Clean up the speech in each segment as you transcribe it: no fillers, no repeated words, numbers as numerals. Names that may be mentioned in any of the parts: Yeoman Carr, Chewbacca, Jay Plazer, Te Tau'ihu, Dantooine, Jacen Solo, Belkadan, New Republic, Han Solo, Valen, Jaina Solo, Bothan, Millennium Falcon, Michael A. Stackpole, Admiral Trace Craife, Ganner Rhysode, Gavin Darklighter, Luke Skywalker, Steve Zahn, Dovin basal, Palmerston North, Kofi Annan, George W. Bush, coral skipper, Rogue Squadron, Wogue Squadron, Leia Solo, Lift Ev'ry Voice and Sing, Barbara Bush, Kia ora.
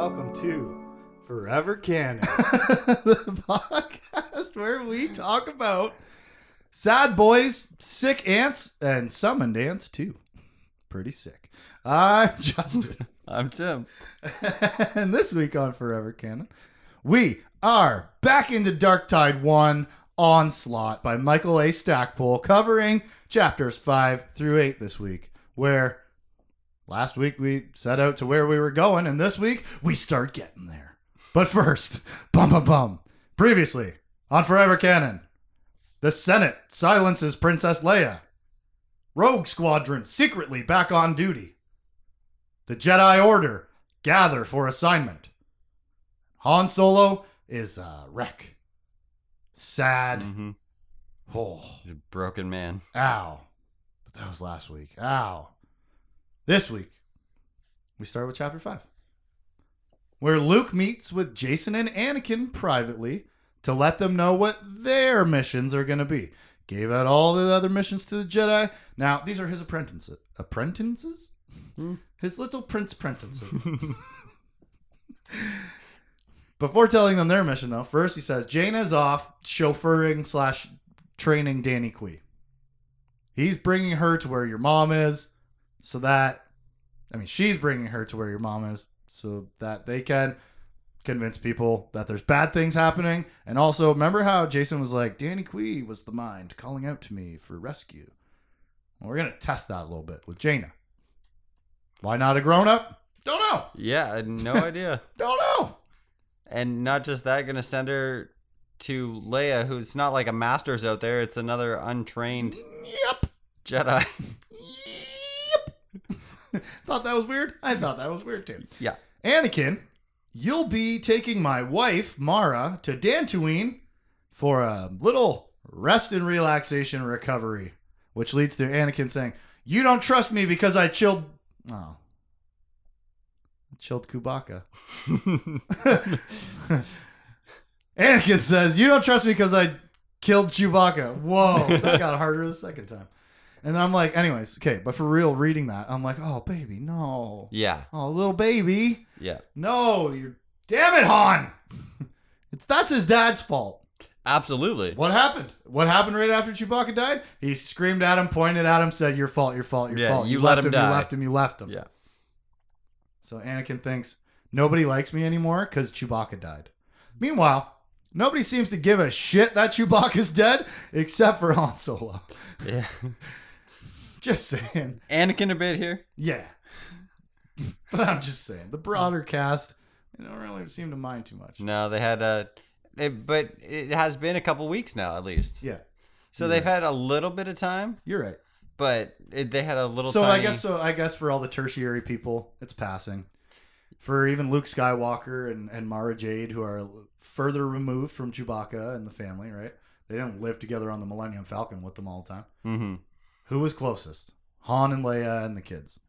welcome to Forever Canon, the podcast where we talk about sad boys, sick ants, and summoned ants too. Pretty sick. I'm Justin. I'm Tim. And this week on Forever Canon, we are back into Dark Tide 1 Onslaught by Michael A. Stackpole, covering chapters 5 through 8 this week, where last week we set out to where we were going, and this week we start getting there. But first, bum bum bum. Previously on Forever Canon, the Senate silences Princess Leia. Rogue Squadron secretly back on duty. The Jedi Order gather for assignment. Han Solo is a wreck. Sad. Mm-hmm. Oh. He's a broken man. Ow. But that was last week. Ow. This week, we start with Chapter 5, where Luke meets with Jacen and Anakin privately to let them know what their missions are going to be. Gave out all the other missions to the Jedi. Now, these are his apprentices. Apprentices? Mm-hmm. His little prince apprentices. Before telling them their mission, though, first he says, Jaina's off chauffeuring/training Danni Quee. He's bringing her to where your mom is. So that, I mean, she's bringing her to where your mom is so that they can convince people that there's bad things happening. And also, remember how Jacen was like, Danni Quee was the mind calling out to me for rescue. Well, we're going to test that a little bit with Jaina. Why not a grown-up? Don't know. Yeah, I had no idea. Don't know. And not just that, going to send her to Leia, who's not like a master's out there. It's another untrained Jedi. Thought that was weird? I thought that was weird too. Yeah. Anakin, you'll be taking my wife, Mara, to Dantooine for a little rest and relaxation recovery, which leads to Anakin saying, you don't trust me because I chilled... Oh. Chilled Chewbacca. Anakin says, you don't trust me because I killed Chewbacca. Whoa. That got harder the second time. And I'm like, anyways, okay, but for real, reading that, I'm like, oh, baby, no. Yeah. Oh, little baby. Yeah. No, you're... Damn it, Han! That's his dad's fault. Absolutely. What happened? What happened right after Chewbacca died? He screamed at him, pointed at him, said, your fault. You let him die. You left him. Yeah. So Anakin thinks, nobody likes me anymore because Chewbacca died. Meanwhile... Nobody seems to give a shit that Chewbacca's dead, except for Han Solo. Yeah. Just saying. Anakin a bit here. Yeah. But I'm just saying, the broader cast, they don't really seem to mind too much. No, they had a... But it has been a couple weeks now, at least. Yeah. So they've had a little bit of time. You're right. But they had a little time. So I guess for all the tertiary people, it's passing. For even Luke Skywalker and Mara Jade, who are further removed from Chewbacca and the family, right? They didn't live together on the Millennium Falcon with them all the time. Mm-hmm. Who was closest? Han and Leia and the kids.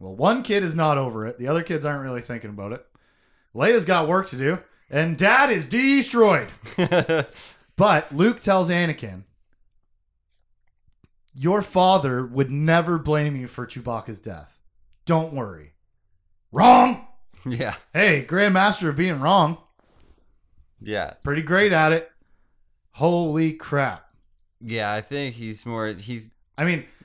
Well, one kid is not over it. The other kids aren't really thinking about it. Leia's got work to do, and Dad is destroyed. But Luke tells Anakin, your father would never blame you for Chewbacca's death. Don't worry. Wrong. Yeah. Hey, grandmaster of being wrong. Yeah. Pretty great at it. Holy crap. Yeah, I think he's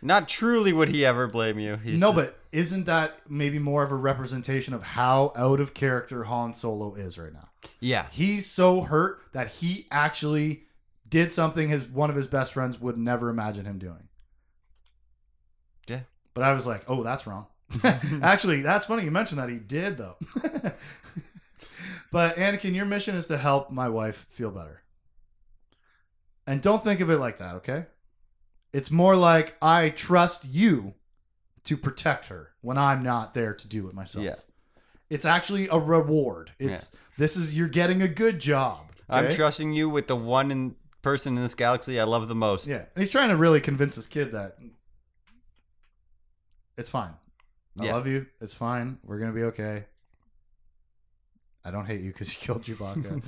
not truly would he ever blame you. But isn't that maybe more of a representation of how out of character Han Solo is right now? Yeah. He's so hurt that he actually did something one of his best friends would never imagine him doing. Yeah. But I was like, oh, that's wrong. Actually, that's funny you mentioned that. He did, though. But Anakin, your mission is to help my wife feel better. And don't think of it like that, okay? It's more like I trust you to protect her when I'm not there to do it myself. Yeah. It's actually a reward. You're getting a good job. Okay? I'm trusting you with the person in this galaxy I love the most. Yeah. And he's trying to really convince this kid that it's fine. I love you. It's fine. We're going to be okay. I don't hate you because you killed Chewbacca.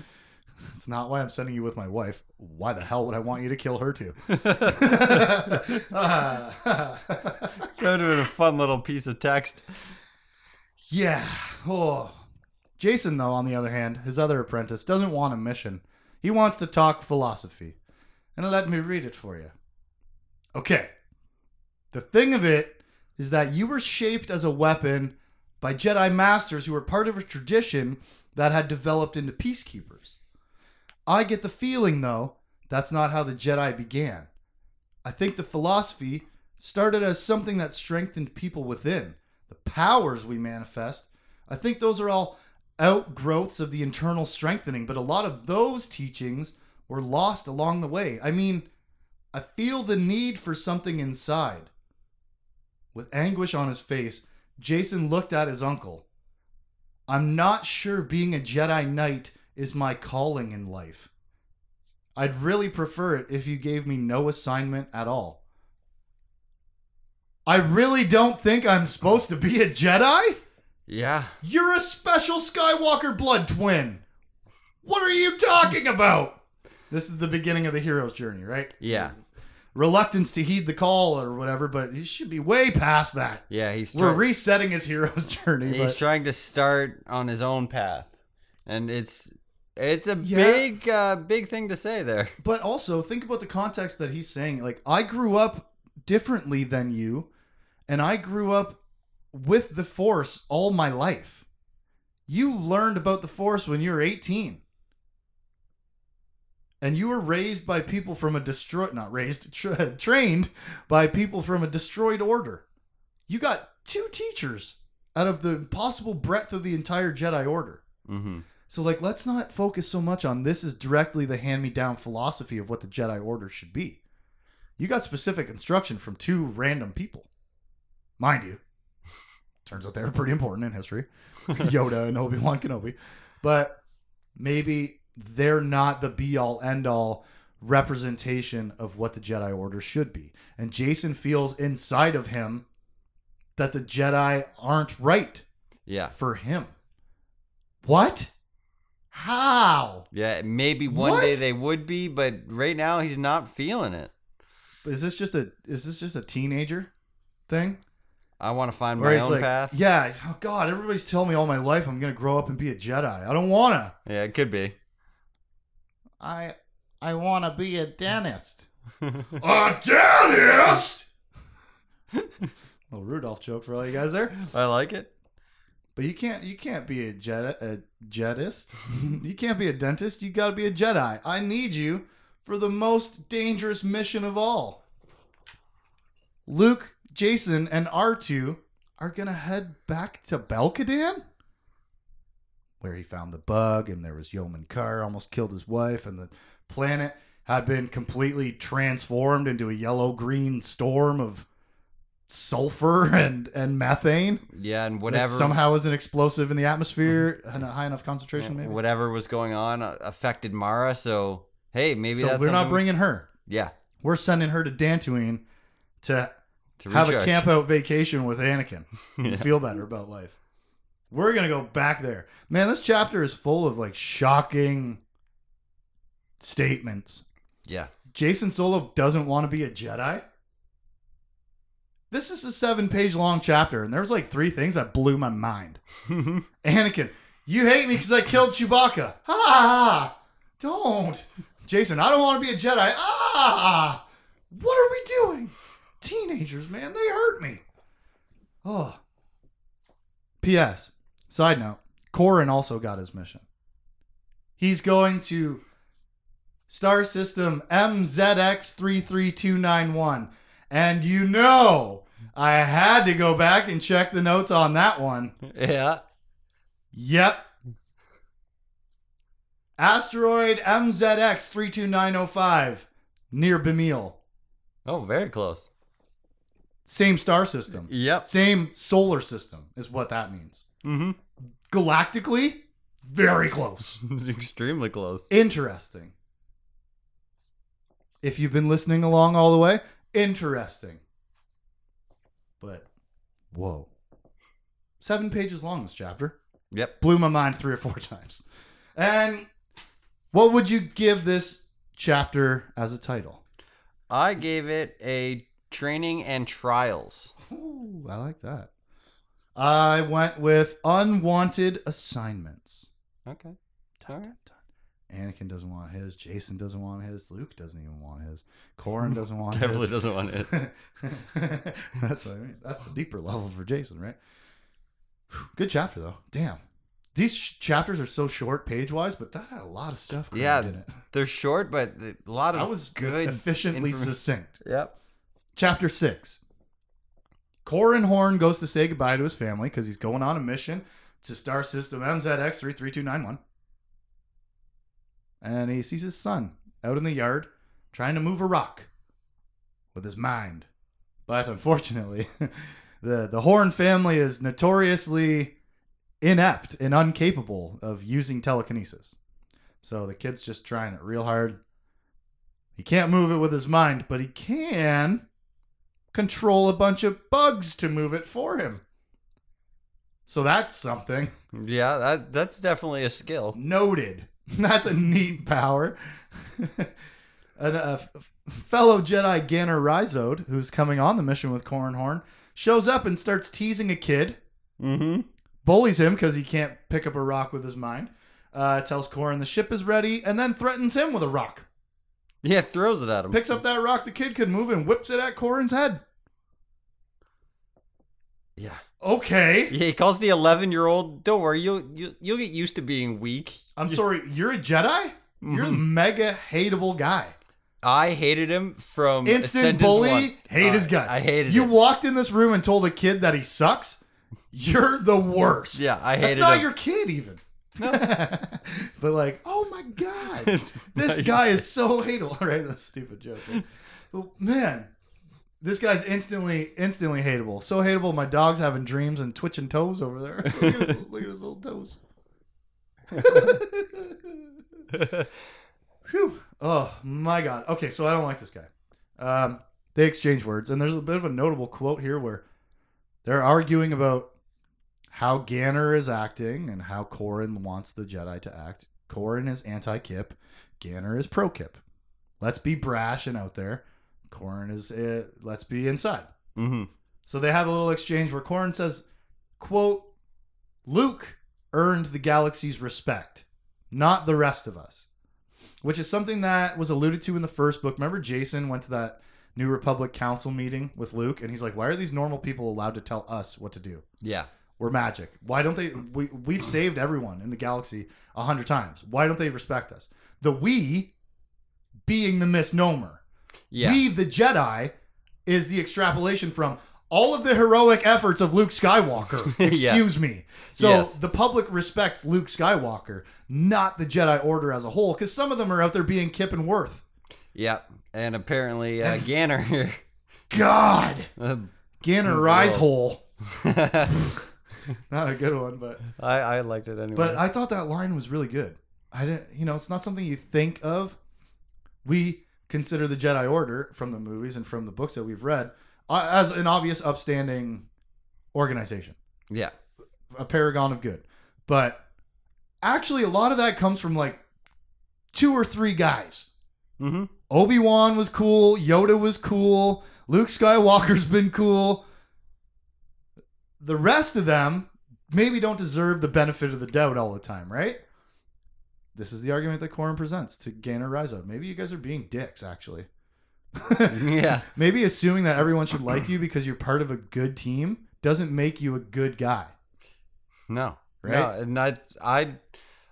It's not why I'm sending you with my wife. Why the hell would I want you to kill her too? That would have been a fun little piece of text. Yeah. Oh, Jacen, though, on the other hand, his other apprentice, doesn't want a mission. He wants to talk philosophy. And let me read it for you. Okay. The thing of it is that you were shaped as a weapon by Jedi masters who were part of a tradition that had developed into peacekeepers. I get the feeling, though, that's not how the Jedi began. I think the philosophy started as something that strengthened people within. The powers we manifest, I think those are all outgrowths of the internal strengthening, but a lot of those teachings were lost along the way. I mean, I feel the need for something inside. With anguish on his face, Jacen looked at his uncle. I'm not sure being a Jedi Knight is my calling in life. I'd really prefer it if you gave me no assignment at all. I really don't think I'm supposed to be a Jedi? Yeah. You're a special Skywalker blood twin. What are you talking about? This is the beginning of the hero's journey, right? Yeah. Reluctance to heed the call or whatever, but he should be way past that. Yeah, we're resetting his hero's journey. He's trying to start on his own path. And it's a big thing to say there. But also, think about the context that he's saying. Like, I grew up differently than you, and I grew up with the Force all my life. You learned about the Force when you were 18. And you were raised by people from a trained by people from a destroyed order. You got two teachers out of the possible breadth of the entire Jedi Order. Mm-hmm. So, like, let's not focus so much on this is directly the hand-me-down philosophy of what the Jedi Order should be. You got specific instruction from two random people. Mind you, turns out they were pretty important in history. Yoda and Obi-Wan Kenobi. But maybe they're not the be-all, end-all representation of what the Jedi Order should be. And Jacen feels inside of him that the Jedi aren't right for him. What? How? Yeah, maybe one day they would be, but right now he's not feeling it. Is this just a teenager thing? I want to find my own path. Yeah. Oh God, everybody's telling me all my life I'm going to grow up and be a Jedi. I don't want to. Yeah, it could be. I want to be a dentist. A dentist? Little Rudolph joke for all you guys there. I like it. But you can't be a Jedist. You can't be a dentist. You got to be a Jedi. I need you for the most dangerous mission of all. Luke, Jacen, and R2 are going to head back to Belkadan, where he found the bug, and there was Yeoman Carr almost killed his wife, and the planet had been completely transformed into a yellow-green storm of sulfur and methane. Yeah, and whatever. It somehow is an explosive in the atmosphere, in a high enough concentration, maybe. Whatever was going on affected Mara, so hey, maybe that's we're not bringing her. Yeah. We're sending her to Dantooine to have a camp-out vacation with Anakin. Yeah. Feel better about life. We're going to go back there. Man, this chapter is full of, like, shocking statements. Yeah. Jacen Solo doesn't want to be a Jedi. This is a 7-page-long chapter, and there's, like, 3 things that blew my mind. Anakin, you hate me because I killed Chewbacca. Ah, don't. Jacen, I don't want to be a Jedi. Ah, what are we doing? Teenagers, man, they hurt me. Oh. P.S. Side note, Corran also got his mission. He's going to star system MZX33291. And you know, I had to go back and check the notes on that one. Yeah. Yep. Asteroid MZX32905 near Bemil. Oh, very close. Same star system. Yep. Same solar system is what that means. Mm-hmm. Galactically, very close. Extremely close. Interesting. If you've been listening along all the way, interesting. But, whoa. 7 pages long, this chapter. Yep. Blew my mind 3 or 4 times. And what would you give this chapter as a title? I gave it a Training and Trials. Ooh, I like that. I went with unwanted assignments. Okay. All right. Anakin doesn't want his. Jacen doesn't want his. Luke doesn't even want his. Corran doesn't want his. Definitely doesn't want his. That's what I mean. That's the deeper level for Jacen, right? Good chapter, though. Damn. These chapters are so short page-wise, but that had a lot of stuff going on in it. They're short, but a lot of good, efficiently succinct. Yep. Chapter 6. Corran Horn goes to say goodbye to his family because he's going on a mission to star system MZX33291. And he sees his son out in the yard trying to move a rock with his mind. But unfortunately, the Horn family is notoriously inept and incapable of using telekinesis. So the kid's just trying it real hard. He can't move it with his mind, but he can control a bunch of bugs to move it for him. So that's something. Yeah, that's definitely a skill. Noted. That's a neat power. And a fellow Jedi, Ganner Rhysode, who's coming on the mission with Corran Horn, shows up and starts teasing a kid. Mm-hmm. Bullies him because he can't pick up a rock with his mind. Tells Corran the ship is ready, and then threatens him with a rock. Yeah, throws it at him. Picks up that rock the kid could move and whips it at Corrin's head. Yeah. Okay. Yeah, he calls the 11-year-old. Don't worry, you'll get used to being weak. I'm sorry, you're a Jedi? You're a mega hateable guy. I hated him from instant bully. One. Hate his guts. I hated him. You walked in this room and told a kid that he sucks. You're the worst. Yeah, I hated him. That's not your kid even. No. But like, oh my God, this guy is so hateable. Right? That's a stupid joke. But man, this guy's instantly hateable. So hateable, my dog's having dreams and twitching toes over there. Look at his little toes. Whew. Oh my God. Okay, so I don't like this guy. They exchange words, and there's a bit of a notable quote here where they're arguing about how Ganner is acting and how Corran wants the Jedi to act. Corran is anti-Kip. Ganner is pro-Kip. Let's be brash and out there. Corran is, let's be inside. Mm-hmm. So they have a little exchange where Corran says, quote, Luke earned the galaxy's respect, not the rest of us. Which is something that was alluded to in the first book. Remember Jacen went to that New Republic Council meeting with Luke, and he's like, why are these normal people allowed to tell us what to do? Yeah. We're magic. Why don't they... We've saved everyone in the galaxy 100 times. Why don't they respect us? The we being the misnomer. Yeah. We, the Jedi, is the extrapolation from all of the heroic efforts of Luke Skywalker. Excuse me. So the public respects Luke Skywalker, not the Jedi Order as a whole, because some of them are out there being Kip and Worth. Yeah, and apparently Ganner. God! Ganner Rhysode. Not a good one, but... I liked it anyway. But I thought that line was really good. I didn't... You know, it's not something you think of. We consider the Jedi Order, from the movies and from the books that we've read, as an obvious upstanding organization. Yeah. A paragon of good. But actually, a lot of that comes from like 2 or 3 guys. Mm-hmm. Obi-Wan was cool. Yoda was cool. Luke Skywalker's been cool. The rest of them maybe don't deserve the benefit of the doubt all the time, right? This is the argument that Corran presents to Ganner Rhysode. Maybe you guys are being dicks, actually. Yeah. Maybe assuming that everyone should like you because you're part of a good team doesn't make you a good guy. No. Right? No, and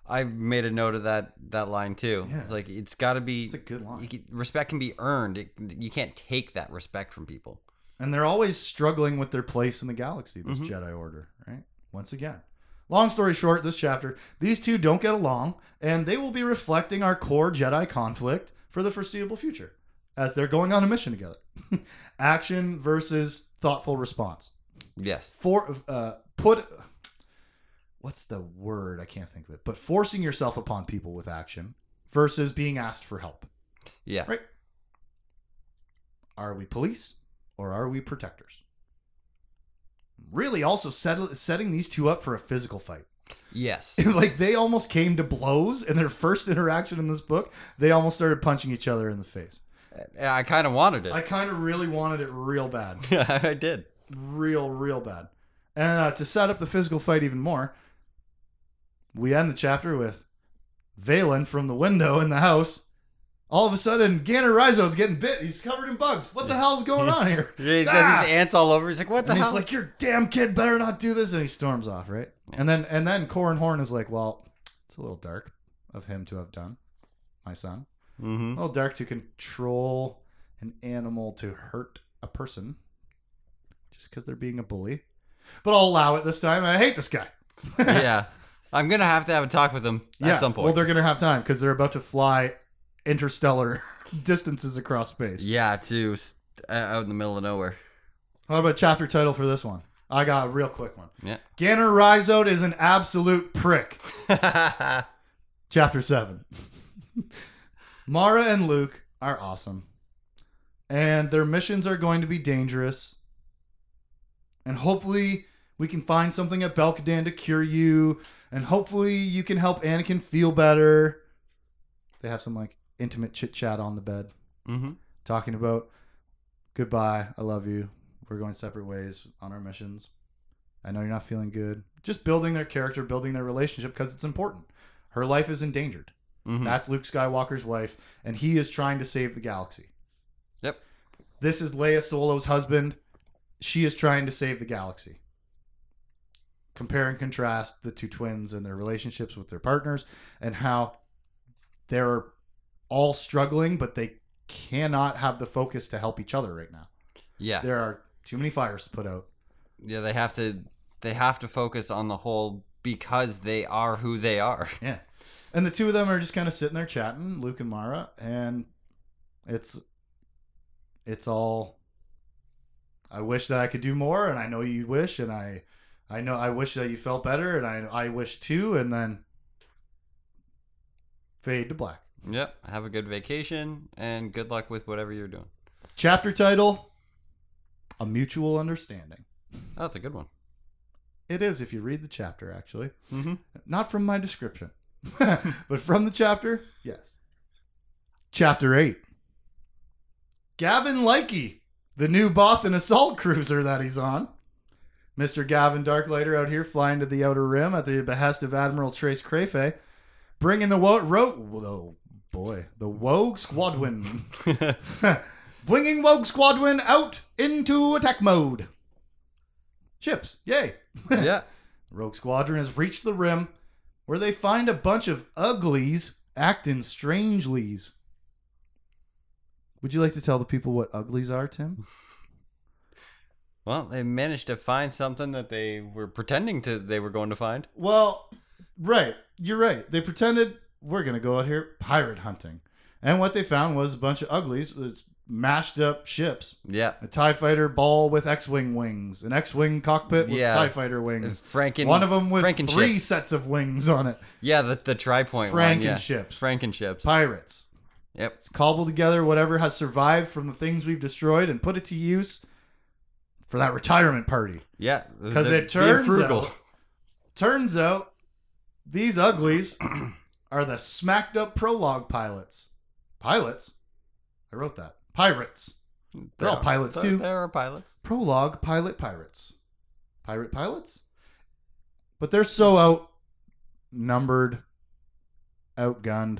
I made a note of that line too. Yeah. It's like, it's got to be... It's a good line. Respect can be earned. You can't take that respect from people. And they're always struggling with their place in the galaxy, this Jedi Order, right? Once again. Long story short, this chapter, these two don't get along, and they will be reflecting our core Jedi conflict for the foreseeable future as they're going on a mission together. Action versus thoughtful response. Yes. What's the word? I can't think of it. But forcing yourself upon people with action versus being asked for help. Yeah. Right? Are we police or are we protectors? Really also setting these two up for a physical fight. Yes. Like they almost came to blows in their first interaction in this book. They almost started punching each other in the face. I kind of wanted it. I kind of really wanted it real bad. Yeah, I did. Real bad. And to set up the physical fight even more, we end the chapter with Valen from the window in the house. All of a sudden, Ganner Rhysode's getting bit. He's covered in bugs. What the hell's going on here? Yeah, he's got these ants all over. He's like, what the hell? He's like, your damn kid better not do this. And he storms off, right? Yeah. And then Corran Horn is like, well, it's a little dark of him to have done, my son. Mm-hmm. A little dark to control an animal to hurt a person just because they're being a bully. But I'll allow it this time. I hate this guy. Yeah. I'm going to have a talk with him at some point. Well, they're going to have time because they're about to fly interstellar distances across space. Yeah, to out in the middle of nowhere. How about chapter title for this one? I got a real quick one. Yeah. Ganner Rhysode is an absolute prick. Chapter 7. Mara and Luke are awesome. And their missions are going to be dangerous. And hopefully we can find something at Belkadan to cure you. And hopefully you can help Anakin feel better. They have some like intimate chit chat on the bed. Mm-hmm. Talking about goodbye. I love you. We're going separate ways on our missions. I know you're not feeling good. Just building their character, building their relationship because it's important. Her life is endangered. Mm-hmm. That's Luke Skywalker's wife. And he is trying to save the galaxy. Yep. This is Leia Solo's husband. She is trying to save the galaxy. Compare and contrast the two twins and their relationships with their partners and how they're all struggling, but they cannot have the focus to help each other right now. Yeah. There are too many fires to put out. Yeah, they have to focus on the whole because they are who they are. Yeah. And the two of them are just kind of sitting there chatting, Luke and Mara, and it's all, I wish that I could do more, and I know you wish, and I know I wish that you felt better, and I wish too, and then fade to black. Yep. Have a good vacation, and good luck with whatever you're doing. Chapter title, A Mutual Understanding. Oh, that's a good one. It is if you read the chapter, actually. Mm-hmm. Not from my description, but from the chapter, yes. Chapter 8. Gavin Likey, the new Bothan assault cruiser that he's on. Mr. Gavin Darklighter out here flying to the Outer Rim at the behest of Admiral Trace Craife, bringing the Wogue Squadron. Bringing Wogue Squadron out into attack mode. Ships, yay. Yeah. Rogue Squadron has reached the Rim where they find a bunch of uglies acting strangelies. Would you like to tell the people what uglies are, Tim? Well, they managed to find something that they were pretending they were going to find. Well, right. You're right. They pretended, we're going to go out here pirate hunting. And what they found was a bunch of uglies. It was mashed up ships. Yeah. A TIE fighter ball with X-Wing wings. An X-Wing cockpit with TIE fighter wings. One of them with three sets of wings on it. Yeah, the tri-point one. Franken ships. Pirates. Yep. Cobble together whatever has survived from the things we've destroyed and put it to use for that retirement party. Yeah. Because it turns out these uglies are the smacked up prologue pilots. Pilots? I wrote that. Pirates. They're all pilots too. There are pilots. Prologue pilot pirates. Pirate pilots? But they're so outnumbered, outgunned,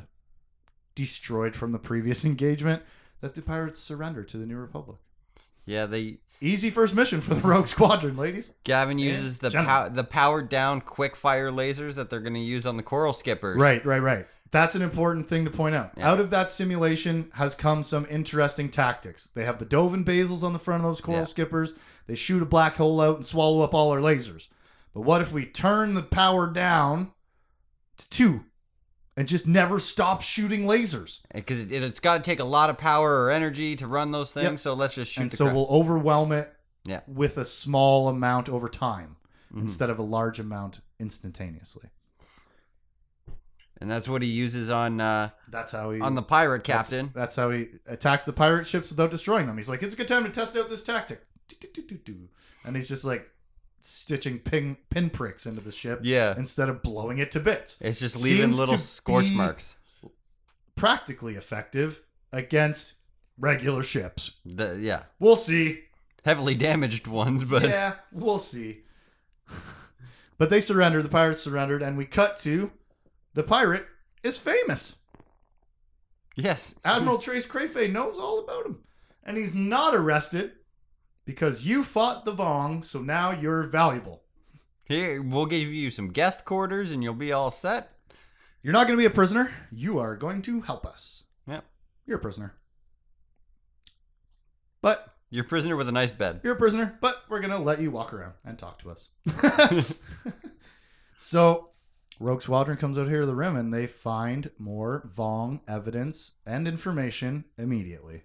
destroyed from the previous engagement that the pirates surrender to the New Republic. Yeah, easy first mission for the Rogue Squadron, ladies. Gavin uses the powered down quick fire lasers that they're going to use on the coral skippers. Right. That's an important thing to point out. Yeah. Out of that simulation has come some interesting tactics. They have the Dovin basals on the front of those coral skippers. They shoot a black hole out and swallow up all our lasers. But what if we turn the power down to 2? And just never stop shooting lasers. Because it's got to take a lot of power or energy to run those things. Yep. So let's just shoot crap. We'll overwhelm it with a small amount over time instead of a large amount instantaneously. And that's what he uses on on the pirate captain. That's how he attacks the pirate ships without destroying them. He's like, it's a good time to test out this tactic. And he's just like stitching pinpricks into the ship instead of blowing it to bits. It's just leaving little scorch marks. Practically effective against regular ships. We'll see. Heavily damaged ones, but... Yeah, we'll see. But they surrendered. The pirates surrendered. And we cut to the pirate is famous. Yes. Admiral Trace Craife knows all about him. And he's not arrested because you fought the Vong, so now you're valuable. Here, we'll give you some guest quarters and you'll be all set. You're not going to be a prisoner. You are going to help us. Yep. You're a prisoner. But... you're a prisoner with a nice bed. You're a prisoner, but we're going to let you walk around and talk to us. So, Rogue Squadron comes out here to the rim and they find more Vong evidence and information immediately.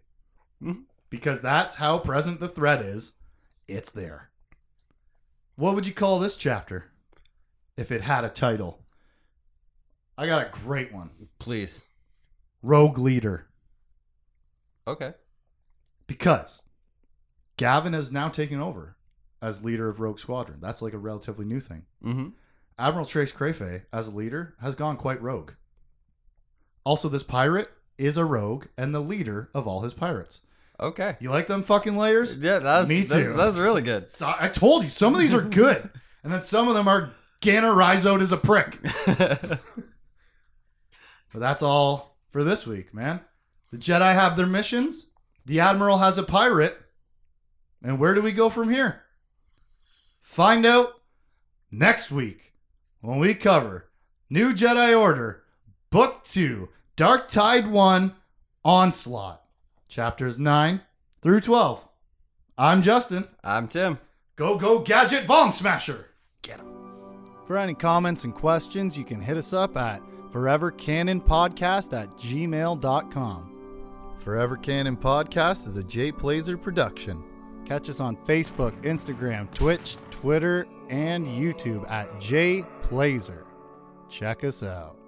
Mm-hmm. Because that's how present the threat is. It's there. What would you call this chapter if it had a title? I got a great one. Please. Rogue Leader. Okay. Because... Gavin has now taken over as leader of Rogue Squadron. That's like a relatively new thing. Mm-hmm. Admiral Trace Craife, as a leader, has gone quite rogue. Also, this pirate is a rogue and the leader of all his pirates. Okay. You like them fucking layers? Yeah, that's... me too. That's really good. So, I told you, some of these are good. And then some of them are Ganner Rhysode is a prick. But that's all for this week, man. The Jedi have their missions. The Admiral has a pirate. And where do we go from here? Find out next week when we cover New Jedi Order, Book 2, Dark Tide 1, Onslaught, Chapters 9 through 12. I'm Justin. I'm Tim. Go, go, Gadget Vong Smasher. Get him. For any comments and questions, you can hit us up at forevercanonpodcast@gmail.com. Forever Canon Podcast is a Jay Plazer production. Catch us on Facebook, Instagram, Twitch, Twitter, and YouTube at JPlazer. Check us out.